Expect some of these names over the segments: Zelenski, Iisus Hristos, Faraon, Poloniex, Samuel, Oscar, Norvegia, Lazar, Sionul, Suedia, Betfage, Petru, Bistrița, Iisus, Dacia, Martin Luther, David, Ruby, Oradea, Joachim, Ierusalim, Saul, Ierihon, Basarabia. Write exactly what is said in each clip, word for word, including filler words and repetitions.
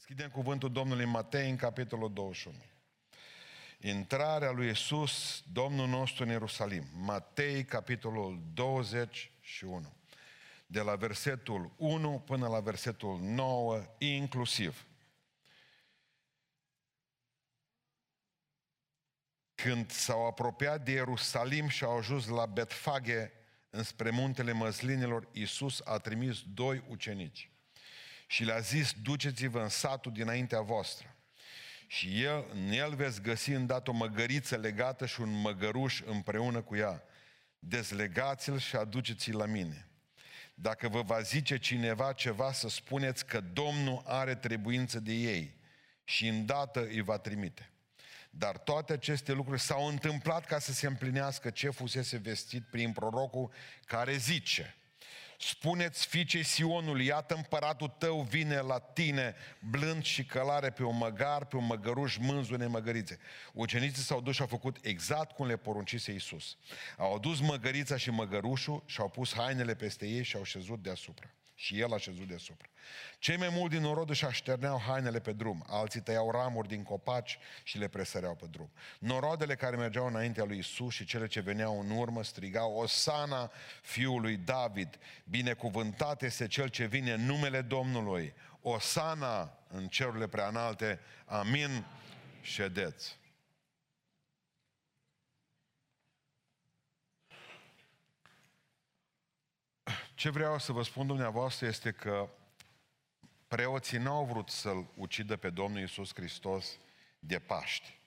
Deschidem cuvântul Domnului Matei în capitolul douăzeci și unu. Intrarea lui Iisus, Domnul nostru, în Ierusalim. Matei, capitolul douăzeci și unu. De la versetul unu până la versetul nouă, inclusiv. Când s-au apropiat de Ierusalim și au ajuns la Betfage, înspre muntele măslinilor, Iisus a trimis doi ucenici și le-a zis: duceți-vă în satul dinaintea voastră și el, în el veți găsi îndată o măgăriță legată și un măgăruș împreună cu ea. Dezlegați-l și aduceți-l la mine. Dacă vă va zice cineva ceva, să spuneți că Domnul are trebuință de ei și îndată îi va trimite. Dar toate aceste lucruri s-au întâmplat ca să se împlinească ce fusese vestit prin prorocul care zice: spuneți fiicei Sionului, iată împăratul tău vine la tine, blând și călare pe un măgar, pe un măgăruș, mânzune măgărițe. Ucenicii s-au dus și au făcut exact cum le poruncise Iisus. Au adus măgărița și măgărușul și au pus hainele peste ei și au șezut deasupra. Și el a șezut deasupra. Cei mai mulți din norod își așterneau hainele pe drum, alții tăiau ramuri din copaci și le presăreau pe drum. Norodele care mergeau înaintea lui Iisus și cele ce veneau în urmă strigau: Osana fiului David, binecuvântat este cel ce vine în numele Domnului, Osana în cerurile preanalte, amin. Ședeți. Ce vreau să vă spun dumneavoastră este că preoții n-au vrut să-L ucidă pe Domnul Iisus Hristos de Paști.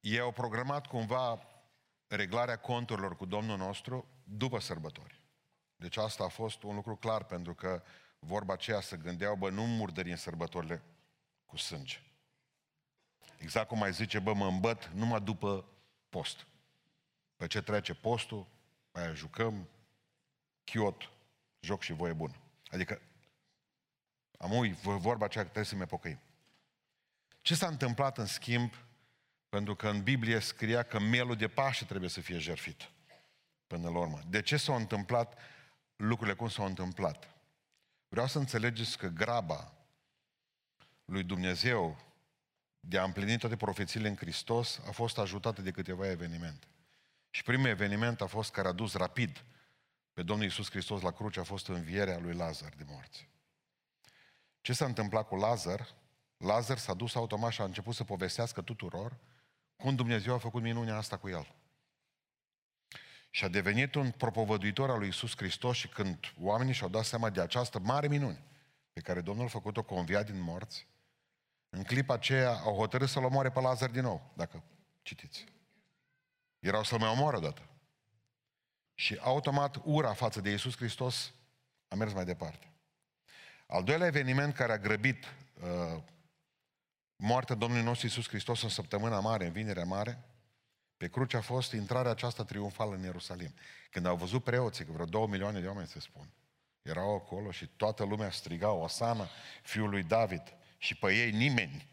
Ei au programat cumva reglarea conturilor cu Domnul nostru după sărbători. Deci asta a fost un lucru clar, pentru că vorba aceea se gândeau: bă, nu murdări în sărbătorile cu sânge. Exact cum mai zice: bă, mă îmbăt numai după post. Pe ce trece postul, aia jucăm, chiot, joc și voie bună. Adică, amui, vorba aceea că trebuie să ne pocăim. Ce s-a întâmplat în schimb? Pentru că în Biblie scria că mielul de Paște trebuie să fie jertfit până la urmă. De ce s-au întâmplat lucrurile cum s-au întâmplat? Vreau să înțelegeți că graba lui Dumnezeu de a împlini toate profețiile în Hristos a fost ajutată de câteva evenimente. Și primul eveniment a fost, care a dus rapid pe Domnul Iisus Hristos la cruce, a fost învierea lui Lazar din morți. Ce s-a întâmplat cu Lazar? Lazar s-a dus automat și a început să povestească tuturor cum Dumnezeu a făcut minunea asta cu el. Și a devenit un propovăduitor al lui Iisus Hristos și când oamenii și-au dat seama de această mare minune pe care Domnul a făcut-o cu învia din morți, în clipa aceea au hotărât să-l omoare pe Lazar din nou, dacă citiți. Erau să-l mai omoară odată. Și automat ura față de Iisus Hristos a mers mai departe. Al doilea eveniment care a grăbit uh, moartea Domnului nostru Iisus Hristos în săptămâna mare, în vinerea mare, pe cruce, a fost intrarea aceasta triumfală în Ierusalim. Când au văzut preoții, că vreo două milioane de oameni, se spun, erau acolo și toată lumea striga: Osana fiul lui David. Și pe ei nimeni,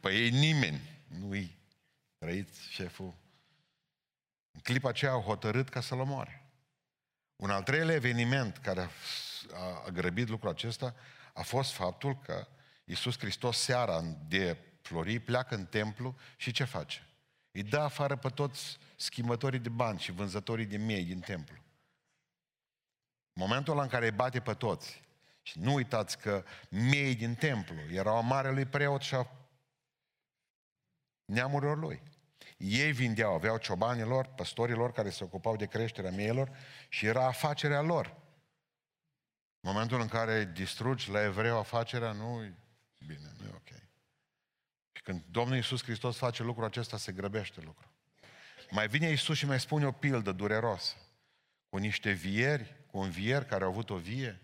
pe ei nimeni nu-i trăiți șeful. În clipa aceea au hotărât ca să-l omoare. Un al treilea eveniment care a, a grăbit lucrul acesta a fost faptul că Iisus Hristos seara de flori pleacă în templu și ce face? Îi dă afară pe toți schimbătorii de bani și vânzătorii de miei din templu. Momentul ăla în care îi bate pe toți. Și nu uitați că miei din templu erau marelui preot și a neamurilor lui. Ei vindeau, aveau ciobanilor, păstorilor care se ocupau de creșterea mielor și era afacerea lor. În momentul în care distrugi la evreu afacerea, nu bine, nu e ok. Și când Domnul Iisus Hristos face lucrul acesta, se grăbește lucrul. Mai vine Iisus și mai spune o pildă dureroasă, cu niște vieri, cu un vier care a avut o vie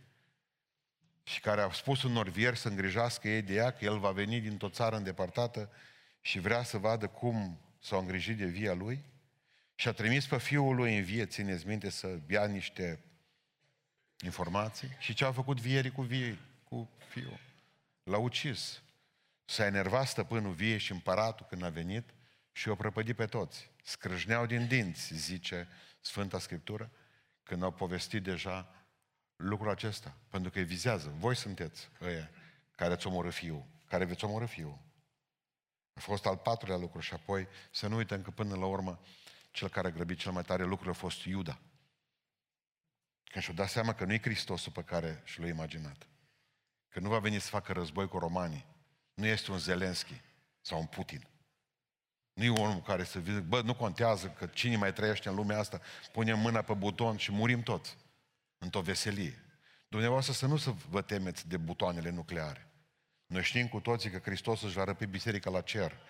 și care a spus unor vieri să îngrijească ei de ea, că el va veni dintr-o țară îndepărtată și vrea să vadă cum s-au îngrijit de via lui și a trimis pe fiul lui în vie, țineți minte, să ia niște informații. Și ce a făcut vierii cu vie, cu fiul? L-a ucis. S-a enervat stăpânul vie și împăratul când a venit și i-a prăpădit pe toți. Scrâșneau din dinți, zice Sfânta Scriptură, când au povestit deja lucrul acesta, pentru că îi vizează. Voi sunteți ăia care ați omorât fiul, care veți omorâ fiul. A fost al patrulea lucru și apoi să nu uităm că până la urmă cel care a grăbit cel mai tare lucru a fost Iuda. Că și-o dat seama că nu e Hristosul pe care și l-a imaginat. Că nu va veni să facă război cu romanii. Nu este un Zelenski sau un Putin. Nu e unul care să zică, bă, nu contează că cine mai trăiește în lumea asta, punem mâna pe buton și murim toți. Într-o veselie. Dumneavoastră să nu să vă temeți de butoanele nucleare. Noi știm cu toții că Hristos își va răpi biserica la cer.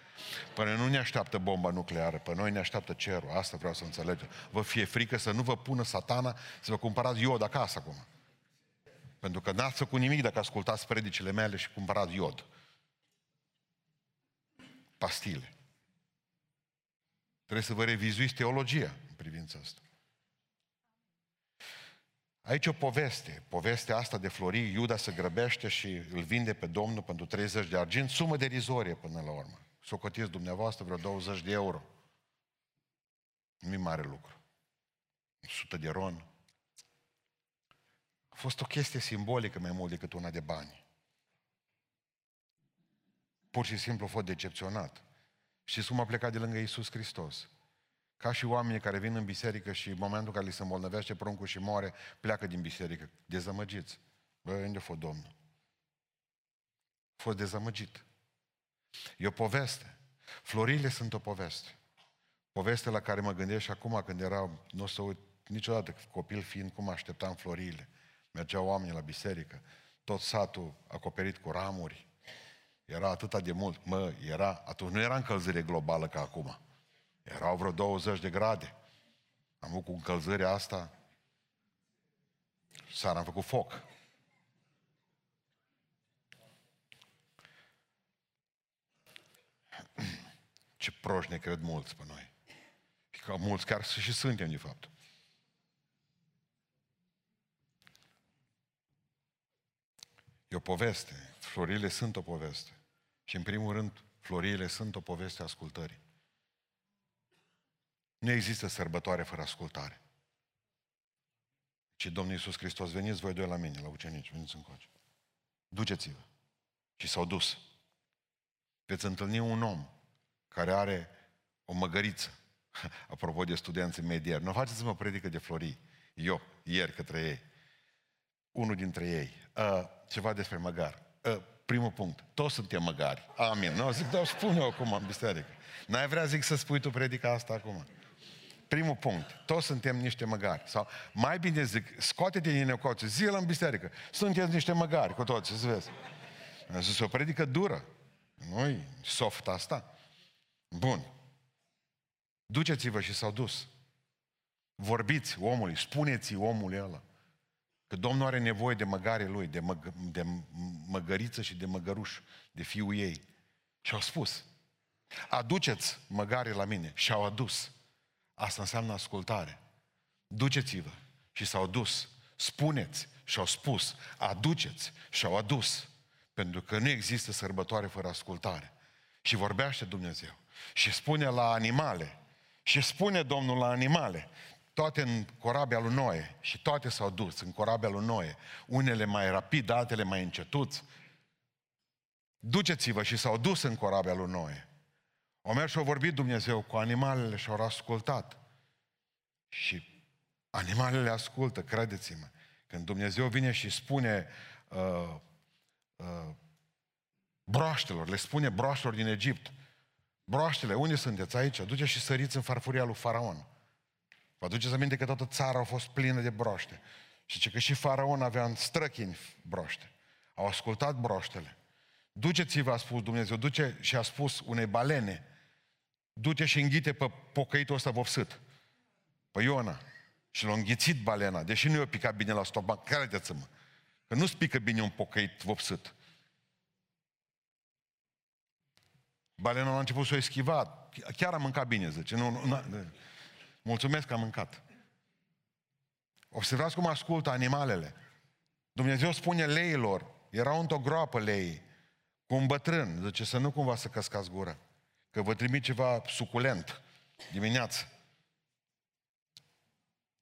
Până nu ne așteaptă bomba nucleară, pe noi ne așteaptă cerul. Asta vreau să înțelegeți. Vă fie frică să nu vă pună satana să vă cumpărați iod acasă acum. Pentru că n-ați făcut nimic dacă ascultați predicile mele și cumpărați iod. Pastile. Trebuie să vă revizuiți teologia în privința asta. Aici o poveste, povestea asta de florii, Iuda se grăbește și îl vinde pe Domnul pentru treizeci de argint, sumă derizorie până la urmă. Socotiți dumneavoastră vreo douăzeci de euro. Nu-i mare lucru. o sută de roni. A fost o chestie simbolică mai mult decât una de bani. Pur și simplu a fost decepționat. Știți cum a plecat de lângă Iisus Hristos? Ca și oamenii care vin în biserică și în momentul în care li se îmbolnăvește pruncul și moare, pleacă din biserică, dezamăgiți. Bă, unde a fost Domnul? A fost dezamăgit. E o poveste. Florile sunt o poveste. Poveste la care mă gândesc și acum când eram, nu o să uit niciodată, copil fiind, cum așteptam florile. Mergeau oamenii la biserică, tot satul acoperit cu ramuri. Era atâta de mult. Mă, era, atunci nu era încălzire globală ca acum. Erau vreo douăzeci de grade. Am avut cu încălzărea asta. Seara am făcut foc. Ce proști ne cred mulți pe noi. Că mulți chiar și suntem, de fapt. E o poveste. Florile sunt o poveste. Și în primul rând, florile sunt o poveste a ascultării. Nu există sărbătoare fără ascultare. Ci Domnul Iisus Hristos, veniți voi doi la mine, la ucenici, veniți încoace. Duceți-vă. Și s-au dus. Veți întâlni un om care are o măgăriță. Apropo de studenții mei de ieri, nu faceți-mă predică de florii. Eu, ieri, către ei. Unul dintre ei. Uh, ceva despre măgar. Uh, primul punct. Toți suntem măgari. Amin. Nu, zic, dar spune-o acum în biserică. N-ai vrea, zic, să spui tu predica asta acum. Primul punct. Toți suntem niște măgari. Sau mai bine zic, scoate-te din necoțe, zi-l în biserică. Sunteți niște măgari cu toți, să vezi. Zis, o predică dură. Nu-i soft asta. Bun. Duceți-vă și s-au dus. Vorbiți omului, spuneți omului ăla că Domnul are nevoie de măgare lui, de, măg- de măgăriță și de măgăruș, de fiul ei. Și au spus, aduceți măgare la mine. Și au adus. Asta înseamnă ascultare. Duceți-vă. Și s-au dus. Spuneți. Și-au spus. Aduceți. Și-au adus. Pentru că nu există sărbătoare fără ascultare. Și vorbește Dumnezeu. Și spune la animale. Și spune Domnul la animale. Toate în corabia lui Noe. Și toate s-au dus în corabia lui Noe. Unele mai rapid, altele mai încetuți. Duceți-vă. Și s-au dus în corabia lui Noe. Au mers și au vorbit Dumnezeu cu animalele și au ascultat. Și animalele ascultă, credeți-mă. Când Dumnezeu vine și spune uh, uh, broaștelor, le spune broaștelor din Egipt, broaștele, unde sunteți aici? Duceți și săriți în farfuria lui Faraon. Vă aduceți aminte că toată țara a fost plină de broaște. Și zice că și Faraon avea în străchini broaște. Au ascultat broaștele. Duceți-vă, a spus Dumnezeu, duce și a spus unei balene, du-te și înghite pe pocăitul ăsta vopsit, pe Iona. Și l-a înghițit balena, deși nu i-a picat bine la stomac, credeți-mă, că nu-ți pică bine un pocăit vopsit. Balena a început să o eschiva, chiar a mâncat bine, zice. Nu, nu, nu, mulțumesc că a mâncat. Observați cum ascultă animalele. Dumnezeu spune leilor, erau într-o groapă leii, cu un bătrân, zice, să nu cumva să căscați gura, că vă trimit ceva suculent dimineață.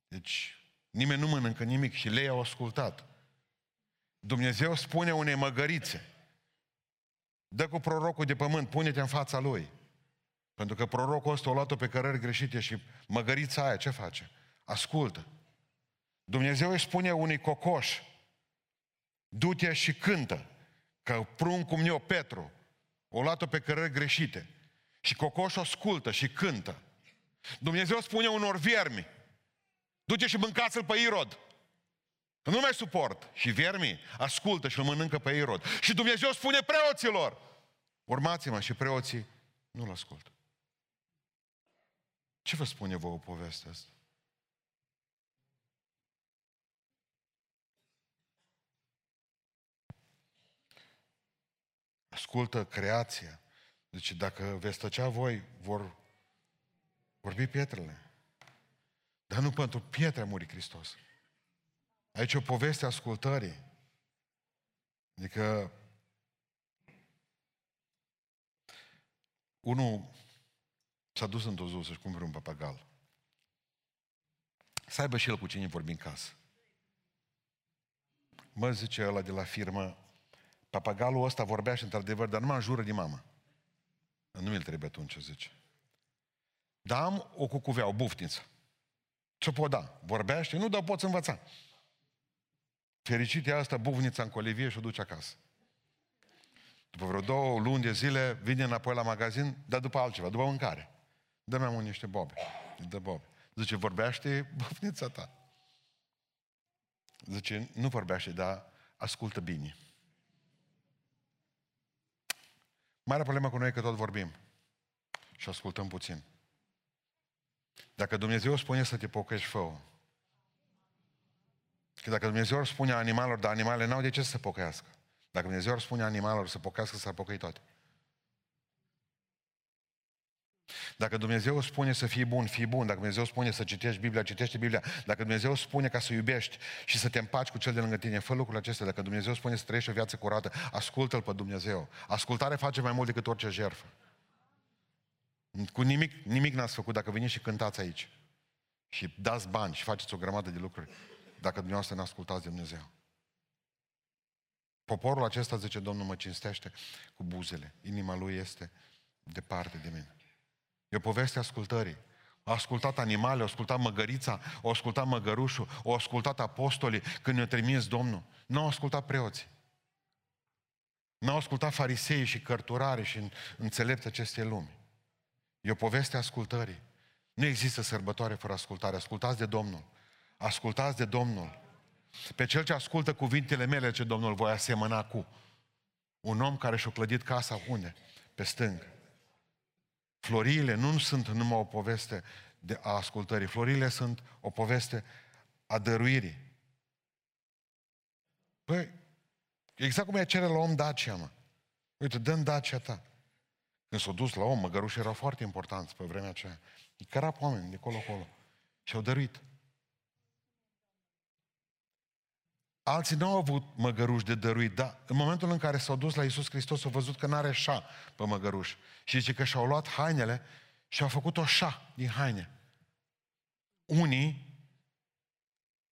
Deci, Nimeni nu mănâncă nimic și lei au ascultat. Dumnezeu spune unei măgărițe, dă cu prorocul de pământ, pune-te în fața lui. Pentru că prorocul ăsta a luat-o pe cărări greșite și măgărița aia ce face? Ascultă. Dumnezeu îi spune unui cocoș, du-te și cântă, că pruncul meu Petru a luat-o pe cărări greșite. Și cocoșul ascultă și cântă. Dumnezeu spune unor viermi, du-te și mâncați-l pe Irod, că nu mai suport. Și viermii ascultă și îl mănâncă pe Irod. Și Dumnezeu spune preoților, urmați-mă, și preoții nu-l ascultă. Ce vă spune vouă povestea asta? Ascultă creația. Deci dacă veți tăcea voi, vor vorbi pietrele. Dar nu pentru pietre a murit Hristos. Aici o poveste a ascultării. Adică unul s-a dus într-o zi să-și cumpere un papagal. Să aibă și el cu cine vorbi în casă. Mă, zice ăla de la firmă, papagalul ăsta vorbea și într-adevăr, dar nu mă înjură de mamă. Nu mi-l trebuie atunci, zice. Dar am o cucuvea, o bufniță. Ce pot da? Vorbea și nu, dar poți învăța. Fericit e asta, bufnița în colivie și o duce acasă. După vreo două luni de zile, vine înapoi la magazin, dar după altceva, după mâncare. Dă-mi amul niște bobe. Dă bobe. Zice, vorbește bufnița ta. Zice, nu vorbește, dar ascultă bine. Marea problemă cu noi e că tot vorbim și ascultăm puțin. Dacă Dumnezeu spune să te pocăiești, fă-o. Că dacă Dumnezeu spune animalelor, dar animalele n-au de ce să se pocăiască. Dacă Dumnezeu spune animalelor să pocăiască, s-ar pocăi toate. Dacă Dumnezeu spune să fii bun, fii bun. Dacă Dumnezeu spune să citești Biblia, citește Biblia. Dacă Dumnezeu spune ca să iubești și să te împaci cu cel de lângă tine, fă lucrurile acestea. Dacă Dumnezeu spune să trăiești o viață curată, ascultă-L pe Dumnezeu. Ascultare face mai mult decât orice jertfă. Cu nimic, nimic n-ați făcut dacă veniți și cântați aici și dați bani și faceți o grămadă de lucruri, dacă dumneavoastră nu ascultați de Dumnezeu. Poporul acesta, zice Domnul, mă cinstește cu buzele, inima lui este departe de mine. E o poveste a ascultării. A ascultat animale, a ascultat măgărița, a ascultat măgărușul, a ascultat apostolii când ne-a trimis Domnul. N-au ascultat preoții. N-au ascultat farisei și cărturare și înțelepți acestei lumi. E o poveste a ascultării. Nu există sărbătoare fără ascultare. Ascultați de Domnul. Ascultați de Domnul. Pe cel ce ascultă cuvintele mele, ce Domnul, voi asemăna cu un om care și-a clădit casa unde? Pe stâng. Floriile nu sunt numai o poveste de a ascultării. Floriile sunt o poveste a dăruirii. Păi, exact cum e cere la om Dacia, mă. Uite, dă-mi Dacia ta. Când s-au dus la om, măgărușii erau foarte importanți pe vremea aceea. Îi cărap oameni de colo-colo. Și-au dăruit. Alții nu au avut măgăruși de dăruit, dar în momentul în care s-au dus la Iisus Hristos, au văzut că n-are șa pe măgăruș. Și zice că și-au luat hainele și-au făcut o șa din haine. Unii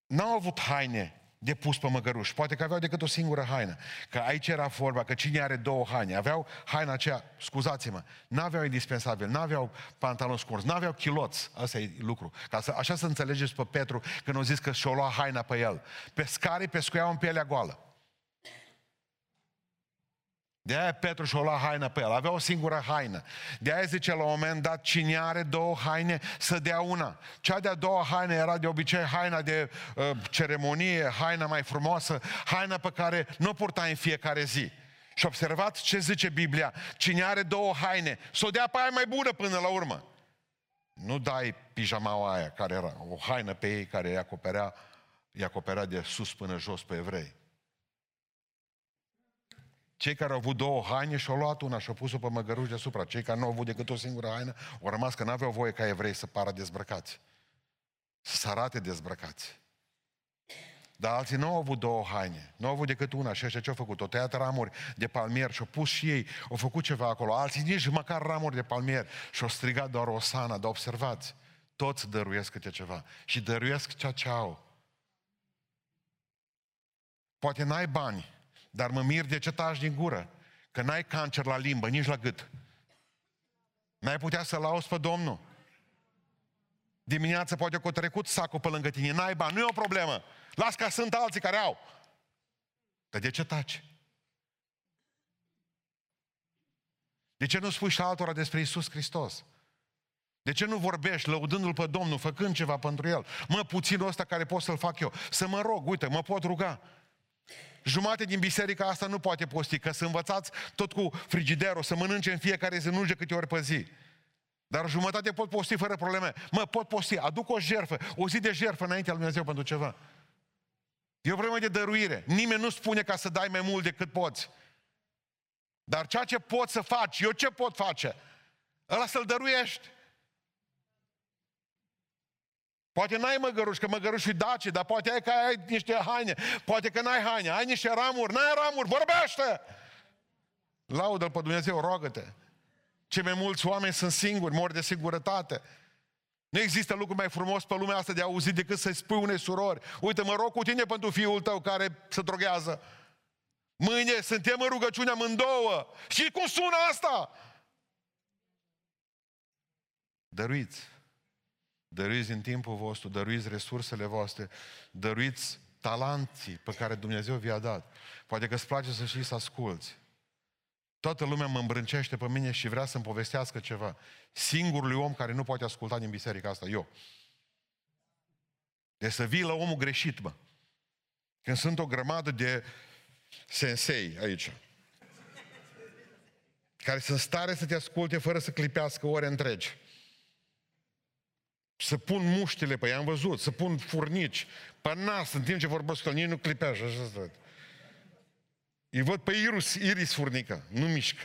n-au avut haine de pus pe măgăruș. Poate că aveau decât o singură haină. Că aici era vorba, că cine are două haine. Aveau haina aceea, scuzați-mă, n-aveau indispensabil, n-aveau pantaloni scurs, n-aveau chiloți. Asta e lucru. Ca să, așa să înțelegeți pe Petru când au zis că și-o lua haina pe el. Pescarii pescuiau în pielea goală. De-aia Petru și-o lua haina pe el. Avea o singură haină. De-aia zice la un moment dat, cine are două haine să dea una. Cea de-a doua haină era de obicei haina de uh, ceremonie, haina mai frumoasă, haina pe care nu o purta în fiecare zi. Și observați ce zice Biblia. Cine are două haine, s-o dea pe aia mai bună până la urmă. Nu dai pijamaua aia care era, o haină pe ei care îi acoperea, îi acoperea de sus până jos pe evrei. Cei care au avut două haine și-au luat una și-au pus-o pe măgăruși deasupra. Cei care nu au avut decât o singură haină au rămas că n-aveau voie ca evrei să pară dezbrăcați. Să arate dezbrăcați. Dar alții nu au avut două haine. Nu au avut decât una și ăștia ce-au făcut? Au tăiat ramuri de palmier și-au pus și ei. Au făcut ceva acolo. Alții nici măcar ramuri de palmier și-au strigat doar Osana. Dar observați, toți dăruiesc câte ceva. Și dăruiesc ceea ce au. Poate n-ai bani, dar mă mir de ce taci din gură, că n-ai cancer la limbă, nici la gât. N-ai putea să-L auzi pe Domnul. Dimineața poate că a trecut sacul pe lângă tine, n-ai bani, nu e o problemă. Las ca sunt alții care au. Dar de ce taci? De ce nu spui și altora despre Iisus Hristos? De ce nu vorbești lăudându-L pe Domnul, făcând ceva pentru El? Mă, puținul ăsta care pot să-l fac eu. Să mă rog, uite, mă pot ruga. Jumate din biserica asta nu poate posti, că sunt învățați tot cu frigiderul, să mănânce în fiecare zi, nu știu câte ori pe zi. Dar jumătate pot posti fără probleme. Mă, pot posti, aduc o jertfă, o zi de jertfă înaintea lui Dumnezeu pentru ceva. E o problemă de dăruire. Nimeni nu spune ca să dai mai mult decât poți. Dar ceea ce pot să faci, eu ce pot face? Ăla să-l dăruiești. Poate n-ai măgăruși, că măgărușii daci, dar poate ai, că ai niște haine, poate că n-ai haine, ai niște ramuri, n-ai ramuri, vorbește! Laudă-L pe Dumnezeu, roagă-te! Cei mai mulți oameni sunt singuri, mor de singurătate. Nu există lucru mai frumos pe lumea asta de auzit decât să-i spui unei surori, uite, mă rog cu tine pentru fiul tău care se droghează. Mâine suntem în rugăciune amândouă. Și cum sună asta? Dăruiți. Dăruiți în timpul vostru, dăruiți resursele voastre, dăruiți talanții pe care Dumnezeu vi-a dat. Poate că îți place să știi să asculți. Toată lumea mă îmbrâncește pe mine și vrea să-mi povestească ceva. Singurul om care nu poate asculta din biserica asta, eu. Deci să vii la omul greșit, mă. Când sunt o grămadă de sensei aici, care sunt stare să te asculte fără să clipească ore întregi. Să pun muștile pe ei, am văzut, să pun furnici pe nas în timp ce vorbesc că nici nu clipează, așa stăt. Îi văd pe Iris, Iris furnică, nu mișcă.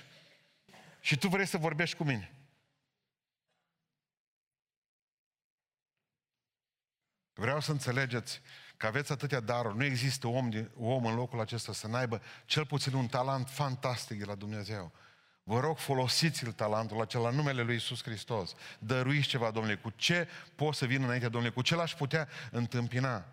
Și tu vrei să vorbești cu mine. Vreau să înțelegeți că aveți atâtea daruri, nu există om, om în locul acesta să n-aibă cel puțin un talent fantastic de la Dumnezeu. Vă rog, folosiți-l talentul acela în numele lui Iisus Hristos. Dăruiți ceva, Domnule, cu ce pot să vin înaintea Domnului, cu ce l-aș putea întâmpina.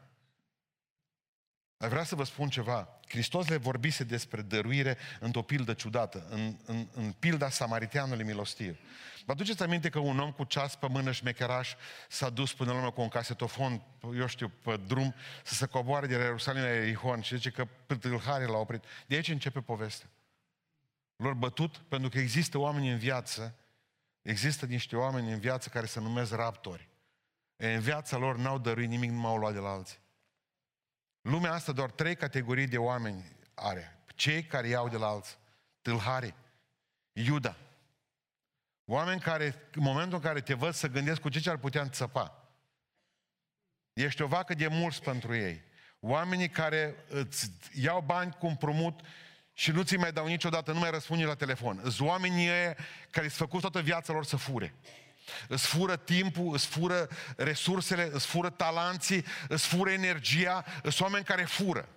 Dar vreau să vă spun ceva. Hristos le vorbise despre dăruire într-o pildă ciudată, în, în, în pilda samariteanului milostiv. Vă aduceți aminte că un om cu ceas pe mână șmecheraș s-a dus până la urmă cu un casetofon, eu știu, pe drum, să se coboare de la Ierusalim la Ierihon și zice că tâlharii l-au oprit. De aici începe povestea. Lor bătut, pentru că există oameni în viață, există niște oameni în viață care se numesc raptori. E, în viața lor n-au dăruit nimic, nu m-au luat de la alții. Lumea asta doar trei categorii de oameni are. Cei care iau de la alții, tâlharii, Iuda. Oameni care, în momentul în care te văd, să gândesc cu ce ce ar putea înțăpa. Ești o vacă de mulți pentru ei. Oamenii care îți iau bani cu împrumut și nu ți mai dau niciodată, nu mai răspunde la telefon. Sunt oamenii ăia care îți făcut toată viața lor să fure. Îți fură timpul, îți fură resursele, îți fură talanții, îți fură energia. Sunt oameni care fură.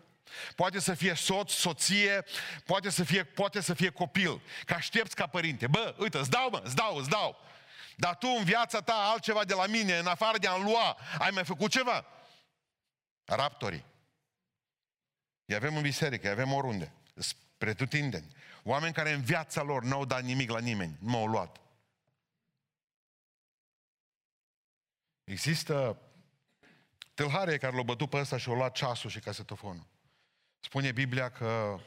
Poate să fie soț, soție, poate să fie, poate să fie copil. Că aștepți ca părinte. Bă, uite, îți dau, mă, îți dau, îți dau. Dar tu în viața ta altceva de la mine, în afară de a-mi lua, ai mai făcut ceva? Raptorii. Îi avem în biserică, îi avem oriunde. Pretutindeni. Oameni care în viața lor n-au dat nimic la nimeni, nu m-au luat. Există tâlharie care l-a bătut pe ăsta și a luat ceasul și casetofonul. Spune Biblia că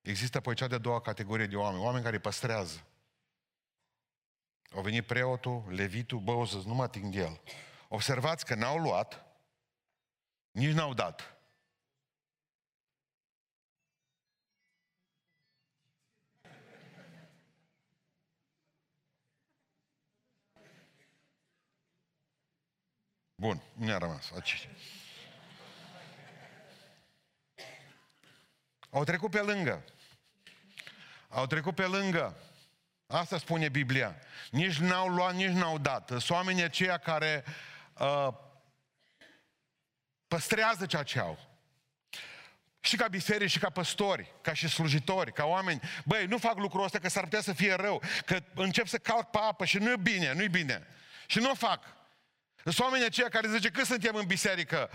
există pe cea de-a doua categorie de oameni, oameni care păstrează. Au venit preotul, levitul, bă, o să-ți nu mă ating de el. Observați că n-au luat, nici n-au dat. Bun, nu a rămas. Aici. Au trecut pe lângă. Au trecut pe lângă. Asta spune Biblia. Nici n-au luat, nici n-au dat. Sunt oamenii aceia care uh, păstrează ceea ce au. Și ca biserici, și ca păstori, ca și slujitori, ca oameni. Băi, nu fac lucrul ăsta că s-ar putea să fie rău, că încep să calc pe apă și nu-i bine, nu-i bine. Și nu o fac. Sunt oamenii aceia care zice, cât suntem în biserică?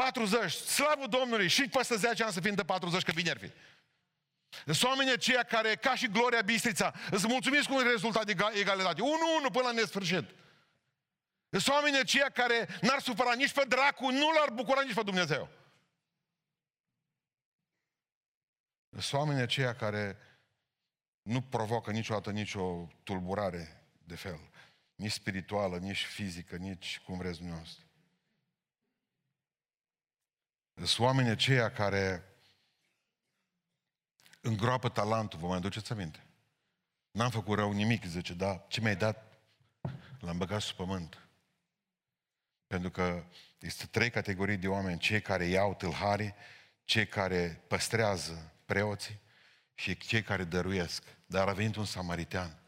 patruzeci. Slavul Domnului! Și peste zece ani să fim de patruzeci, că bine ar fi. Sunt oamenii aceia care, ca și Gloria Bistrița, îți mulțumiți cu un rezultat de egalitate. unu unu până la nesfârșit. Sunt oamenii aceia care n-ar supăra nici pe dracu, nu l-ar bucura nici pe Dumnezeu. Sunt oamenii aceia care nu provoacă niciodată nicio tulburare de fel. Nici spirituală, nici fizică, nici cum vreți dumneavoastră. Sunt oamenii aceia care îngroapă talentul, vă mai aduceți aminte? N-am făcut rău nimic, zice, dar ce mi-ai dat? L-am băgat sub pământ. Pentru că este trei categorii de oameni, cei care iau tâlharii, cei care păstrează preoții și cei care dăruiesc. Dar a venit un samaritean.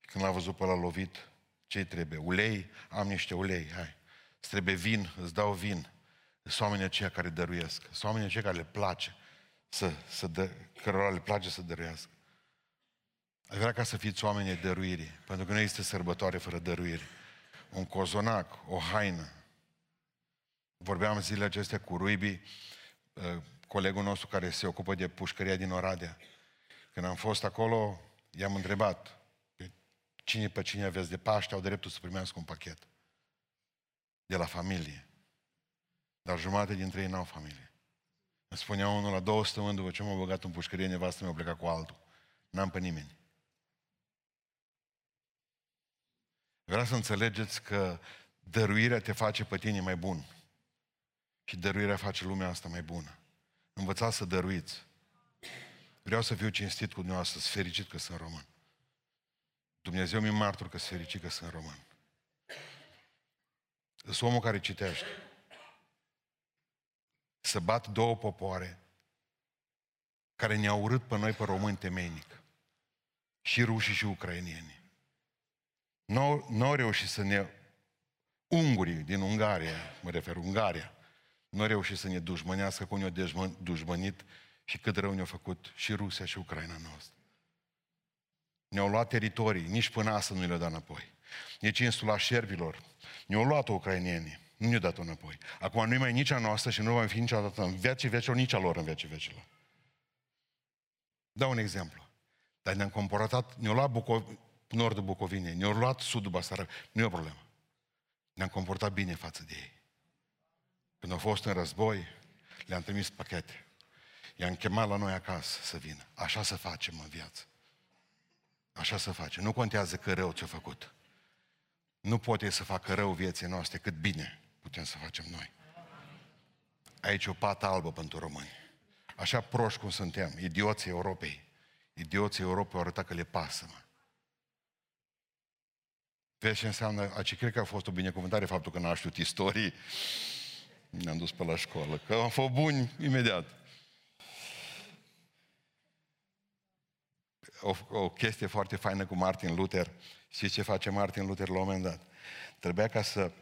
Când l-a văzut pe ăla lovit, ce-i trebuie? Ulei? Am niște ulei, hai. Îți trebuie vin? Îți dau vin. Sunt oamenii aceia care dăruiesc. Sunt oamenii aceia care le place să, să dă, cărora le place să dăruiască. Aș vrea ca să fiți oamenii dăruirii, pentru că nu este sărbătoare fără dăruire. Un cozonac, o haină. Vorbeam zilele acestea cu Ruby, colegul nostru care se ocupă de pușcăria din Oradea. Când am fost acolo, i-am întrebat cine pe cine aveți de Paște, au dreptul să primească un pachet de la familie. Dar jumate dintre ei n-au familie. Îmi spunea unul, la două săptămâni după ce m-a băgat în pușcărie, nevastă mi-a plecat cu altul. N-am pe nimeni. Vreau să înțelegeți că dăruirea te face pe tine mai bun. Și dăruirea face lumea asta mai bună. Învățați să dăruiți. Vreau să fiu cinstit cu dumneavoastră, sunt fericit că sunt român. Dumnezeu mi-e martor că sunt fericit că sunt român. Sunt omul care citește. Să bat două popoare care ne-au urât pe noi, pe români, temeinic. Și rușii și ucrainieni. N-au, n-au reușit să ne... Ungurii din Ungaria, mă refer, Ungaria, n-au reușit să ne dușmănească cum ne-au dușmănit și cât rău ne-au făcut și Rusia și Ucraina noastră. Ne-au luat teritorii, nici până astăzi nu le-au dat înapoi. Nici insula șervilor. Ne-au luat-o ucrainienii. Nu ne-o dat-o înapoi. Acum nu e mai nici a noastră și nu va mai fi niciodată în viața vecilor, nici a lor în viața vecilor. Dau un exemplu. Dar ne-am comportat, ne-au luat Bucov... nordul Bucovinei, ne-au luat sudul Basarabiei. Nu e o problemă. Ne-am comportat bine față de ei. Când au fost în război, le-am trimis pachete. I-am chemat la noi acasă să vină. Așa să facem în viață. Așa să facem. Nu contează că rău ți-a făcut. Nu poate să facă rău vieții noastre, cât bine putem să facem noi. Aici o pată albă pentru români. Așa proști cum suntem, idioții Europei. Idioții Europei au arătat că le pasă, mă. Vezi ce înseamnă? Aici cred că a fost o binecuvântare faptul că n-a știut istorii. Ne-am dus pe la școală, că am fost buni imediat. O, o chestie foarte faină cu Martin Luther. Știți ce face Martin Luther la un moment dat? Trebuia ca să,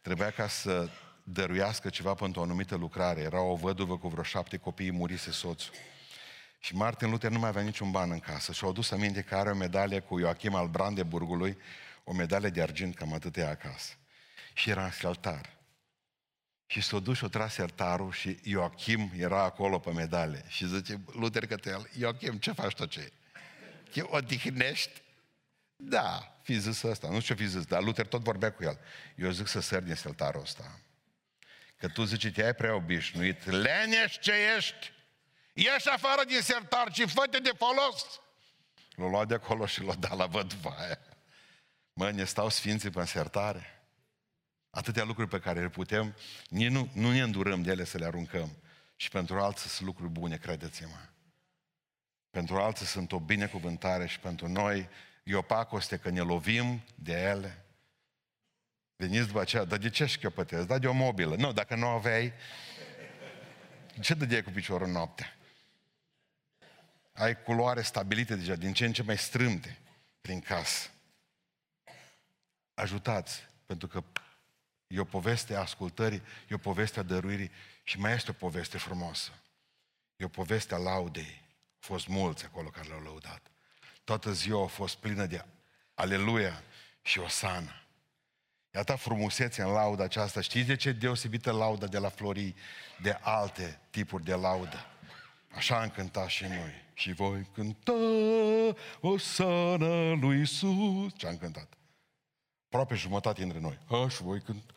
trebuia ca să dăruiască ceva pentru o anumită lucrare. Era o văduvă cu vreo șapte copii, murise soțul. Și Martin Luther nu mai avea niciun ban în casă. Și-a adus aminte că are o medalie cu Joachim al Brandeburgului, o medalie de argint, cam atâtea acasă. Și era în altar. Și s-o dus și o trase altarul și Joachim era acolo pe medalie. Și zice Luther către el, Joachim, ce faci tot ce? Te odihnești? Da, fi zis ăsta, nu știu ce fi zis, dar Luther tot vorbea cu el. Eu zic să sări din altarul ăsta. Că tu zici, te-ai prea obișnuit, lenești ce ești, ieși afară din altar și fă-te de folos. L-a luat de acolo și l-a dat la văduva aia. Mă, ne stau sfinții pe însertare. Atâtea lucruri pe care le putem, nu, nu ne îndurăm de ele să le aruncăm. Și pentru alții sunt lucruri bune, credeți-mă. Pentru alții sunt o binecuvântare și pentru noi e o pacoste că ne lovim de ele. Veniți după aceea, dar de ce șchiopătezi? Da, de o mobilă. Nu, dacă nu aveai, ce dădeai cu piciorul noaptea? Ai culoare stabilite deja, din ce în ce mai strâmte prin casă. Ajutați, pentru că e o poveste a ascultării, e o poveste a dăruirii și mai este o poveste frumoasă. E o poveste a laudei. Au fost mulți acolo care l-au lăudat. Toată ziua a fost plină de Aleluia și Osana. Iată frumusețe în lauda aceasta. Știți de ce deosebită lauda de la Florii de alte tipuri de laudă? Așa am cântat și noi. Și voi cânta Osana lui Iisus. Ce am cântat? Aproape jumătate dintre noi. Ha, și voi cânta.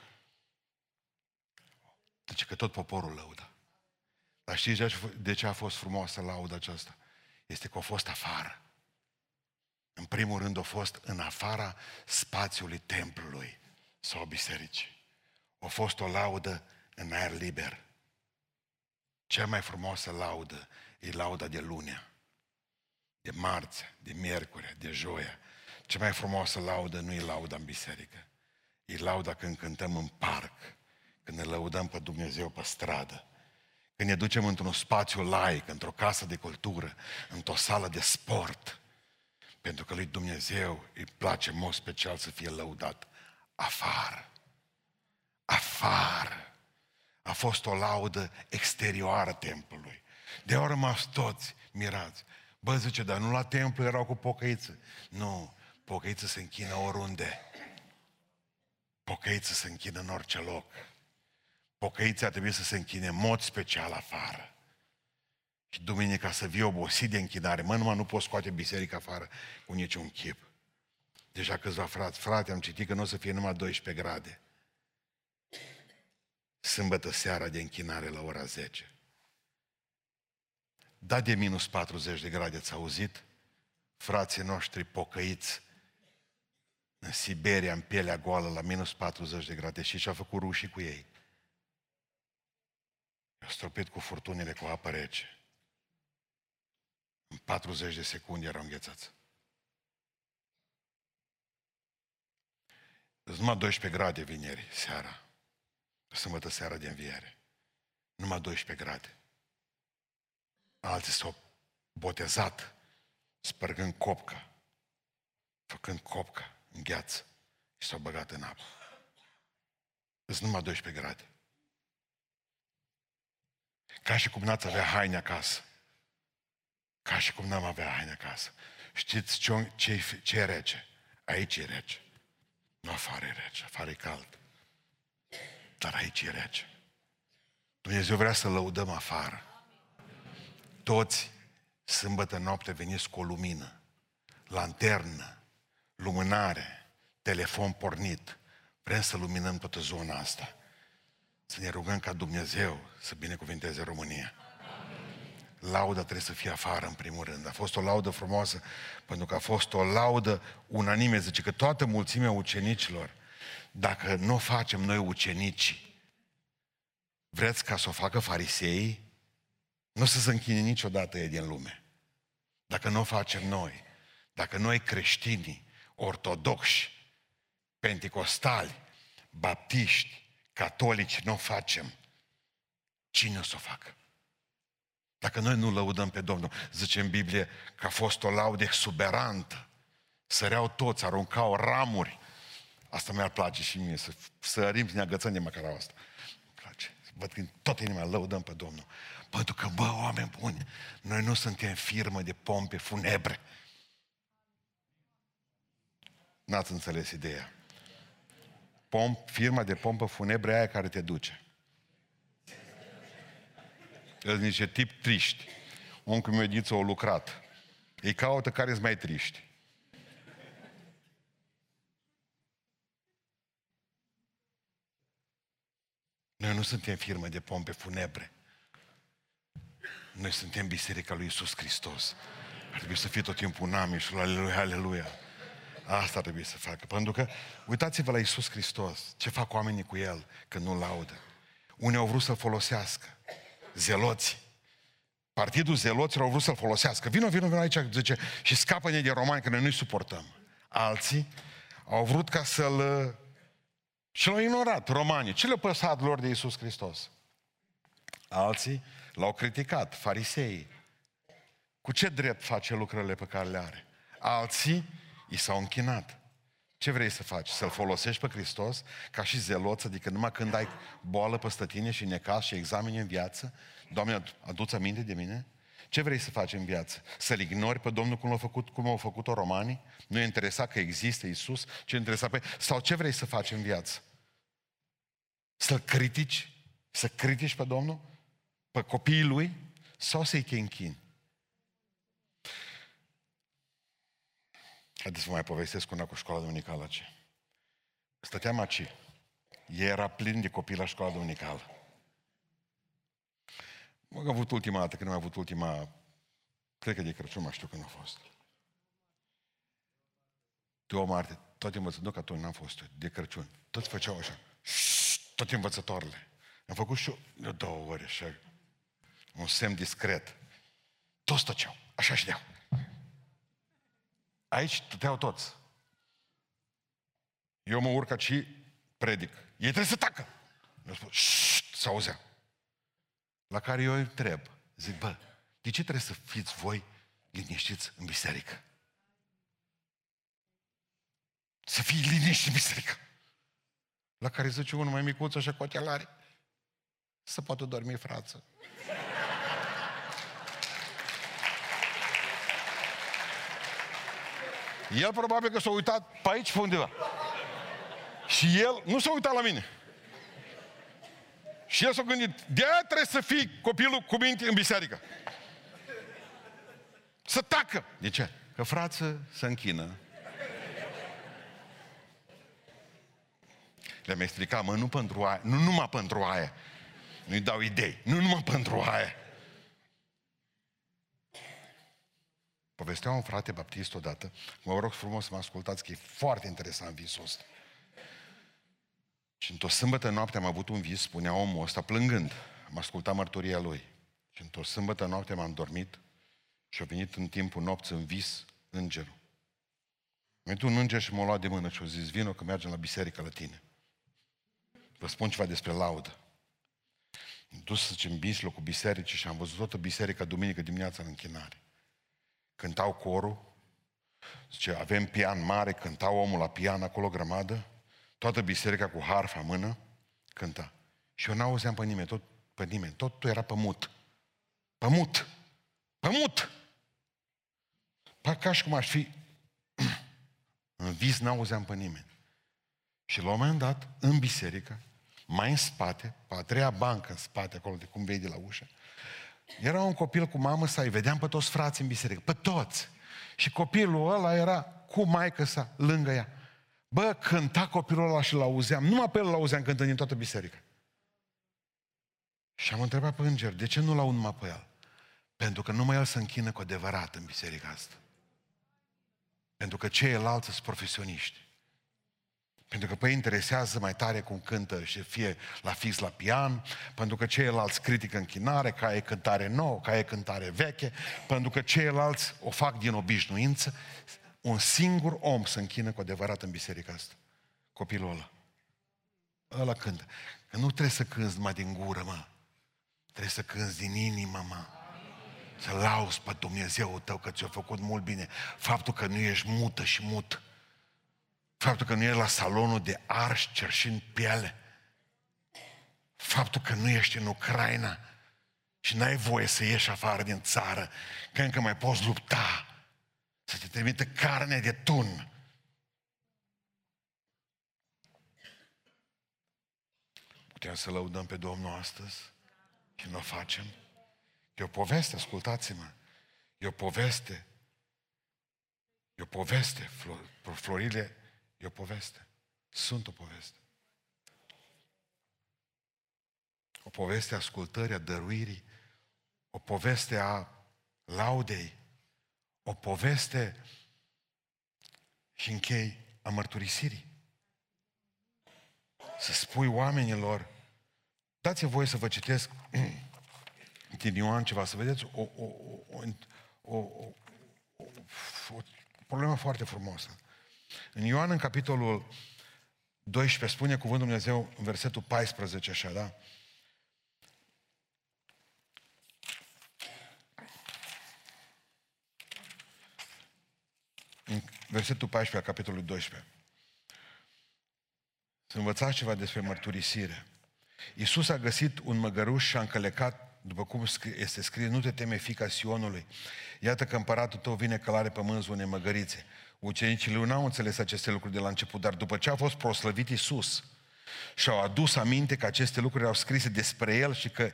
Deci că tot poporul lăuda. Dar știți de ce a fost frumoasă lauda aceasta? Este că a fost afară. În primul rând a fost în afara spațiului templului sau bisericii. A fost o laudă în aer liber. Cea mai frumoasă laudă e lauda de lunea, de marți, de miercuri, de joia. Cea mai frumoasă laudă nu e lauda în biserică. E lauda când cântăm în parc, când ne lăudăm pe Dumnezeu pe stradă, când ne ducem într-un spațiu laic, într-o casă de cultură, într-o sală de sport. Pentru că lui Dumnezeu îi place în mod special să fie lăudat afară. Afară. A fost o laudă exterioară templului. De-au rămas toți mirați. Bă, zice, dar nu la templu erau cu pocăiță. Nu, pocăiță se închină oriunde. Pocăiță se închină în orice loc. Pocăița trebuie să se închine în mod special afară. Și duminica să vii obosit de închinare. Mă, numai nu poți scoate biserica afară cu niciun chip. Deja câțiva frați, frate, am citit că nu o să fie numai doisprezece grade. Sâmbătă seara de închinare la ora zece. Da, de minus patruzeci de grade, ați auzit? Frații noștri pocăiți în Siberia, în pielea goală, la minus patruzeci de grade. Și ce-a făcut rușii cu ei? I-a stropit cu furtunile, cu apă rece. În patruzeci de secunde erau înghețați. Sunt numai doisprezece grade vineri seara. Sâmbătă seara de înviere. Numai doisprezece grade. Alții s-au botezat spărgând copca. Făcând copca în gheață. Și s-au băgat în apă. Sunt numai doisprezece grade. Ca și cum n-ați avea haine acasă. Ca și cum n-am avea haine acasă. Știți ce, ce, ce e rece? Aici e rece. Nu afară e rece, afară e cald. Dar aici e rece. Dumnezeu vrea să lăudăm afară. Toți, sâmbătă noapte, veniți cu o lumină, lanternă, lumânare, telefon pornit. Vrem să luminăm toată zona asta. Să ne rugăm ca Dumnezeu să binecuvinteze România. Lauda trebuie să fie afară în primul rând. A fost o laudă frumoasă, pentru că a fost o laudă unanime. Zice că toată mulțimea ucenicilor, dacă nu facem noi ucenici, vreți ca să o facă fariseii? Nu o să se închine niciodată ei din lume. Dacă nu o facem noi, dacă noi creștinii, ortodoxi, penticostali, baptiști, catolici, nu o facem, cine o să o facă? Dacă noi nu lăudăm pe Domnul, zice în Biblie că a fost o laudă exuberantă. Săreau toți, aruncau ramuri. Asta mi-ar place și mie, să sărim și ne agățăm de măcara asta. Îmi place. Văd că toată inima lăudăm pe Domnul. Pentru că, bă, oameni buni, noi nu suntem firmă de pompe funebre. N-ați înțeles ideea. Pomp, firma de pompă funebre aia care te duce. Sunt niște tipi triști. Unchiul meu Diță a lucrat. Ei caută care-s mai triști. Noi nu suntem firmă de pompe funebre. Noi suntem biserica lui Iisus Hristos. Ar trebui să fie tot timpul un amișul, aleluia, aleluia. Asta ar trebui să facă. Pentru că uitați-vă la Iisus Hristos. Ce fac oamenii cu El când nu-L laudă? Unii au vrut să-L folosească. Zeloți. Partidul zeloților au vrut să-l folosească. Vino, vino, vino aici, zice, și scapă-ne de romani, că noi nu-i suportăm. Alții au vrut ca să-l... Și l-au ignorat, romanii. Ce le-a păsat lor de Iisus Hristos? Alții l-au criticat, fariseii. Cu ce drept face lucrările pe care le are? Alții i s-au închinat. Ce vrei să faci? Să-L folosești pe Hristos ca și zeloț, adică numai când ai boală peste tine și necaz și exameni în viață? Doamne, adu-ți aminte de mine? Ce vrei să faci în viață? Să-L ignori pe Domnul cum l-au făcut, cum au făcut-o romanii? Nu e interesat că există Iisus? Ce e interesat pe... Sau ce vrei să faci în viață? Să-L critici? Să critici pe Domnul? Pe copiii Lui? Sau să-i chinchini? Haideți să vă mai povestesc una cu școala duminicală aici. Stăteam aici. Era plin de copii la școala duminicală. Mă, că am avut ultima dată, că nu am avut ultima... Cred că de Crăciun, mai știu când a fost. Două martie, toate învățătorile, nu că atunci n-am fost, de Crăciun. Toți făceau așa, toate învățătorile. Am făcut și eu două ori așa, un semn discret. Toți tăceau, așa știau. Aici tăteau toți. Eu mă urc și predic. Ei trebuie să tacă. Mi-a spus, șșt, s-auzea. La care eu îi întreb, zic, bă, de ce trebuie să fiți voi liniștiți în biserică? Să fii liniști în biserică. La care zice unul mai micuț, așa cu ochelari, să poată dormi, frață. El probabil că s-a uitat pe aici, pe undeva. Și el nu s-a uitat la mine. Și el s-a gândit, de-aia trebuie să fii copilul cu minte în biserică. Să tacă. De ce? Că frață se închină. Le-am explicat, mă, nu pentru aia, nu numai pentru aia. Nu-i dau idei, nu numai pentru aia. Povestea un frate baptist odată, mă rog frumos să mă ascultați, că e foarte interesant visul ăsta. Și într-o sâmbătă noapte am avut un vis, spunea omul ăsta plângând. Am ascultat mărturia lui. Și într-o sâmbătă noapte m-am dormit și a venit în timpul nopții în vis îngerul. A venit un înger și m-a luat de mână și a zis, vino că mergem la biserică la tine. Vă spun ceva despre laudă. Am dus, zice, în mijlocul bisericii și am văzut toată biserica duminică dimineața în închinare. Cântau corul, zice, avem pian mare, cântau omul la pian acolo grămadă, toată biserica cu harfa în mână cânta. Și eu n-auzeam pe nimeni, tot, pe nimeni, totul era pământ. Pământ! Pământ! Păi ca și cum aș fi... în vis n-auzeam pe nimeni. Și la un moment dat, în biserică, mai în spate, pe a treia bancă în spate, acolo de cum vei de la ușă, era un copil cu mamă sa, îi vedeam pe toți frații în biserică, pe toți. Și copilul ăla era cu maică sa, lângă ea. Bă, cânta copilul ăla și l-auzeam, numai pe el l-auzeam cântând din toată biserica. Și am întrebat pe înger, de ce nu l-aud numai pe el? Pentru că numai el se închină cu adevărat în biserica asta. Pentru că ceilalți sunt profesioniști. Pentru că pe ei interesează mai tare cum cântă și fie la fix la pian, pentru că ceilalți critică închinare, că e cântare nouă, că e cântare veche, pentru că ceilalți o fac din obișnuință. Un singur om se închină cu adevărat în biserica asta. Copilul ăla. Ăla cântă. Că nu trebuie să cânți numai din gură, mă. Trebuie să cânți din inimă, mă. Să lauzi pe Dumnezeu tău că ți-a făcut mult bine. Faptul că nu ești mută și mut. Faptul că nu ești la salonul de arș cerșind piele. Faptul că nu ești în Ucraina și n-ai voie să ieși afară din țară, că încă mai poți lupta. Să te trimite carne de tun. Putem să lăudăm pe Domnul astăzi? Și nu o facem? E o poveste, ascultați-mă. E o poveste. E o poveste. Flor, florile, e o poveste. Sunt o poveste. O poveste a ascultării, a dăruirii. O poveste a laudei. O poveste și închei a mărturisirii. Să spui oamenilor, dați-mi voie să vă citesc din Ioan ceva, să vedeți o, o, o, o, o, o problemă foarte frumoasă. În Ioan, în capitolul doisprezece, spune cuvântul Dumnezeu în versetul paisprezece, așa, da? Versetul paisprezece al capitolului doisprezece. Să învățați ceva despre mărturisire. Iisus a găsit un măgăruș și a încălecat după cum este scris, nu te teme, fiica Sionului, iată că împăratul tău vine călare pe mânzul unei măgărițe. Ucenicii lui n-au înțeles aceste lucruri de la început, dar după ce a fost proslăvit Iisus și-au adus aminte că aceste lucruri au scrise despre El și că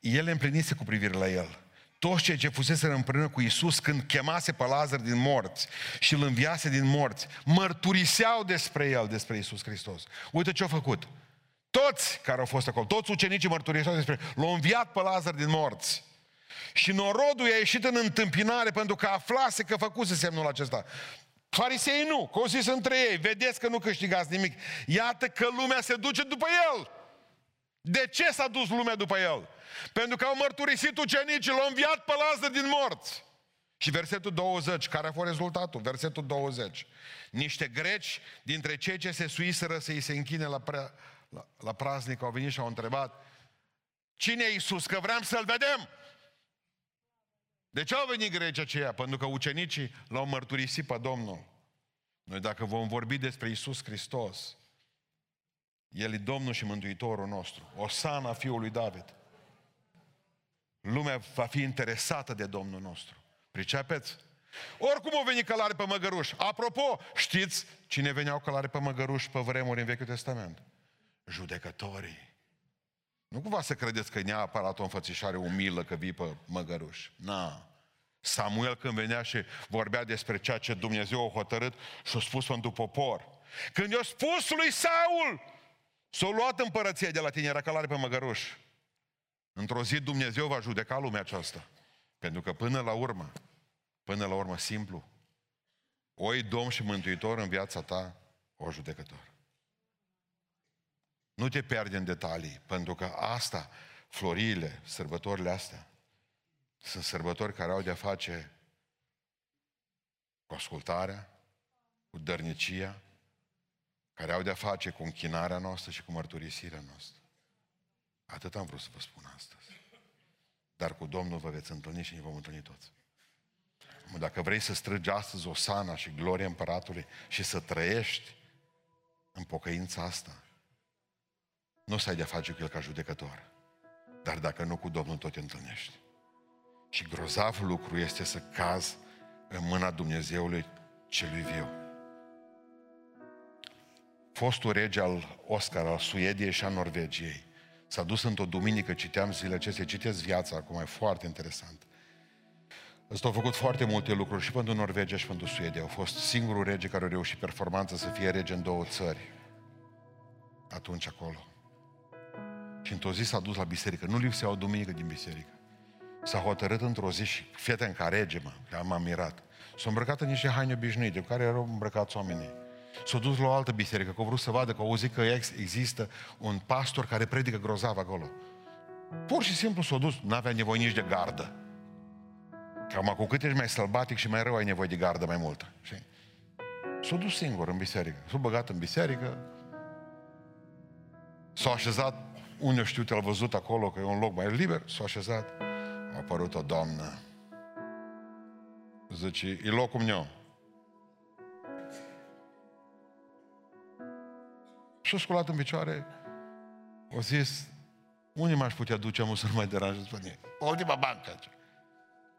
ele împlinise cu privire la El. Toți cei ce fuseseră împreună cu Iisus când chemase pe Lazar din morți și îl înviase din morți, mărturiseau despre El, despre Iisus Hristos. Uite ce-au făcut. Toți care au fost acolo, toți ucenicii mărturiseau despre El. L-au înviat pe Lazar din morți. Și norodul i-a ieșit în întâmpinare pentru că aflase că făcuse semnul acesta. Fariseii nu, că au zis între ei, vedeți că nu câștigați nimic. Iată că lumea se duce după El. De ce s-a dus lumea după El? Pentru că au mărturisit ucenicii, l-au înviat pe Lazar din morți. Și versetul douăzeci, care a fost rezultatul? Versetul douăzeci. Niște greci, dintre cei ce se suiseră să-i se închine la, prea, la, la praznic, au venit și au întrebat, cine e Iisus? Că vrem să-L vedem! De ce au venit grecii aceia? Pentru că ucenicii l-au mărturisit pe Domnul. Noi dacă vom vorbi despre Iisus Hristos, El e Domnul și Mântuitorul nostru. Osana fiul lui David. Lumea va fi interesată de Domnul nostru. Pricepeți? Oricum au venit călare pe măgăruș. Apropo, știți cine veneau călare pe măgăruș pe vremuri în Vechiul Testament? Judecătorii. Nu cumva să credeți că neapărat o înfățișare umilă că vii pe măgăruș. Na. Samuel când venea și vorbea despre ceea ce Dumnezeu a hotărât și a spus pentru popor. Când i-a spus lui Saul, s-a luat împărăția de la tine, era călare pe măgăruș. Într-o zi Dumnezeu va judeca lumea aceasta. Pentru că până la urmă, până la urmă simplu, oi Domn și Mântuitor în viața ta, o judecător. Nu te pierde în detalii, pentru că asta, floriile, sărbătorile astea, sunt sărbători care au de-a face cu ascultarea, cu dărnicia, care au de-a face cu închinarea noastră și cu mărturisirea noastră. Atât am vrut să vă spun astăzi. Dar cu Domnul vă veți întâlni și ne vom întâlni toți. Dacă vrei să strângi astăzi osana și gloria Împăratului și să trăiești în pocăința asta, nu o să ai de-a face cu El ca judecător. Dar dacă nu, cu Domnul tot te întâlnești. Și grozavul lucru este să cazi în mâna Dumnezeului celui viu. Fostul rege al Oscar, al Suediei și a Norvegiei, s-a dus într-o duminică, citeam zilele acestea, citesc Viața acum, e foarte interesant. Ăsta au făcut foarte multe lucruri și pentru Norvegia și pentru Suedia. Au fost singurul rege care a reușit performanța să fie rege în două țări. Atunci acolo. Și într-o zi s-a dus la biserică. Nu lipsea o duminică din biserică. S-a hotărât într-o zi și fete în care rege, mă, că m-am mirat. S-au îmbrăcat în niște haine obișnuite, cu care erau îmbrăcați oamenii. S-a dus la o altă biserică, că au vrut să vadă, că au auzit că există un pastor care predică grozav acolo. Pur și simplu s-a dus, n-avea nevoie nici de gardă. Cam cu cât ești mai sălbatic și mai rău ai nevoie de gardă mai multă. S-a dus singur în biserică, s-a băgat în biserică, s-a așezat, unde știu, te-l văzut acolo, că e un loc mai liber, s-a așezat, a apărut o doamnă. Zice, e locul meu. Și-a sculat în picioare, a zis, unde m-aș putea duce, mă, să nu mai deranjez pe mine? Pe ultima bancă.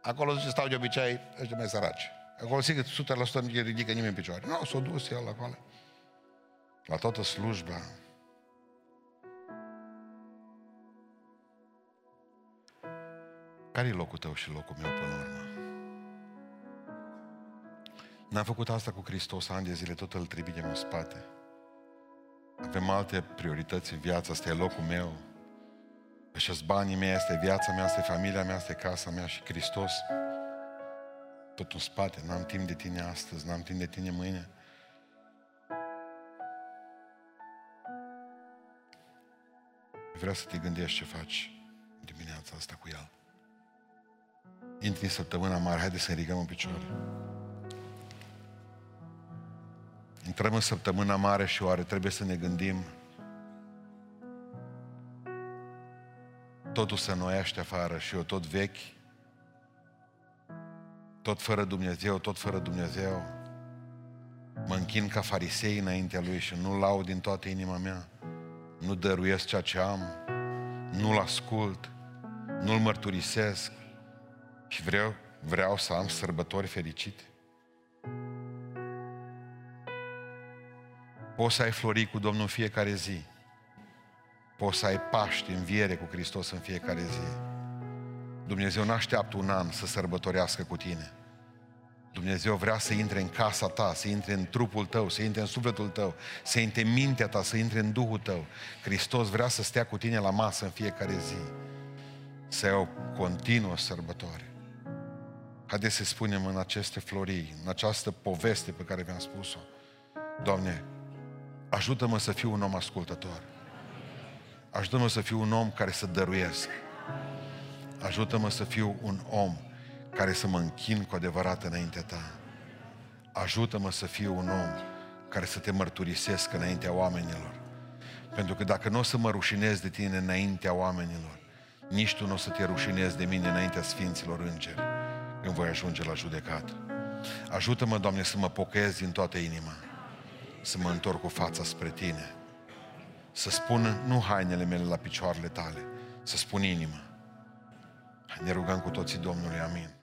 Acolo, zice, stau de obicei, ăștia mai săraci. Acolo, sigur, o sută la sută nu ridică nimeni în picioare. Nu, s-a dus el acolo. La toată slujba. Care-i locul tău și locul meu, până la urmă? N-am făcut asta cu Hristos ani de zile, tot îl trimitem în spate. Avem alte priorități în viață, ăsta e locul meu. Așa-s banii mei, asta e viața mea, asta e familia mea, asta e casa mea și Hristos tot în spate. N-am timp de tine astăzi, n-am timp de tine mâine. Vreau să te gândești ce faci dimineața asta cu El. Intri în săptămâna mare, haide să ne ridicăm în picioare. Intrăm în săptămâna mare și oare trebuie să ne gândim totul se înnoiește afară și eu tot vechi, tot fără Dumnezeu, tot fără Dumnezeu. Mă închin ca farisei înaintea Lui și nu-L laud din toată inima mea. Nu dăruiesc ceea ce am, nu-L ascult. nu-L mărturisesc și vreau, vreau să am sărbători fericite? Poți să ai flori cu Domnul în fiecare zi. Poți să ai Paști, înviere cu Hristos în fiecare zi. Dumnezeu nu așteaptă un an să sărbătorească cu tine. Dumnezeu vrea să intre în casa ta, să intre în trupul tău, să intre în sufletul tău, să intre în mintea ta, să intre în Duhul tău. Hristos vrea să stea cu tine la masă în fiecare zi. Să ai o continuă sărbătoare. Haideți să spunem în aceste florii, în această poveste pe care v-am spus-o: Doamne, ajută-mă să fiu un om ascultător. Ajută-mă să fiu un om care să dăruiesc. Ajută-mă să fiu un om care să mă închin cu adevărat înaintea Ta. Ajută-mă să fiu un om care să Te mărturisesc înaintea oamenilor. Pentru că dacă nu o să mă rușinez de Tine înaintea oamenilor, nici Tu nu o să Te rușinezi de mine înaintea Sfinților Îngeri, când voi ajunge la judecată. Ajută-mă, Doamne, să mă pocăiesc din toată inima, să mă întorc cu fața spre Tine, să spun nu hainele mele la picioarele Tale, să spun inima. Ne rugăm cu toții Domnului, amin.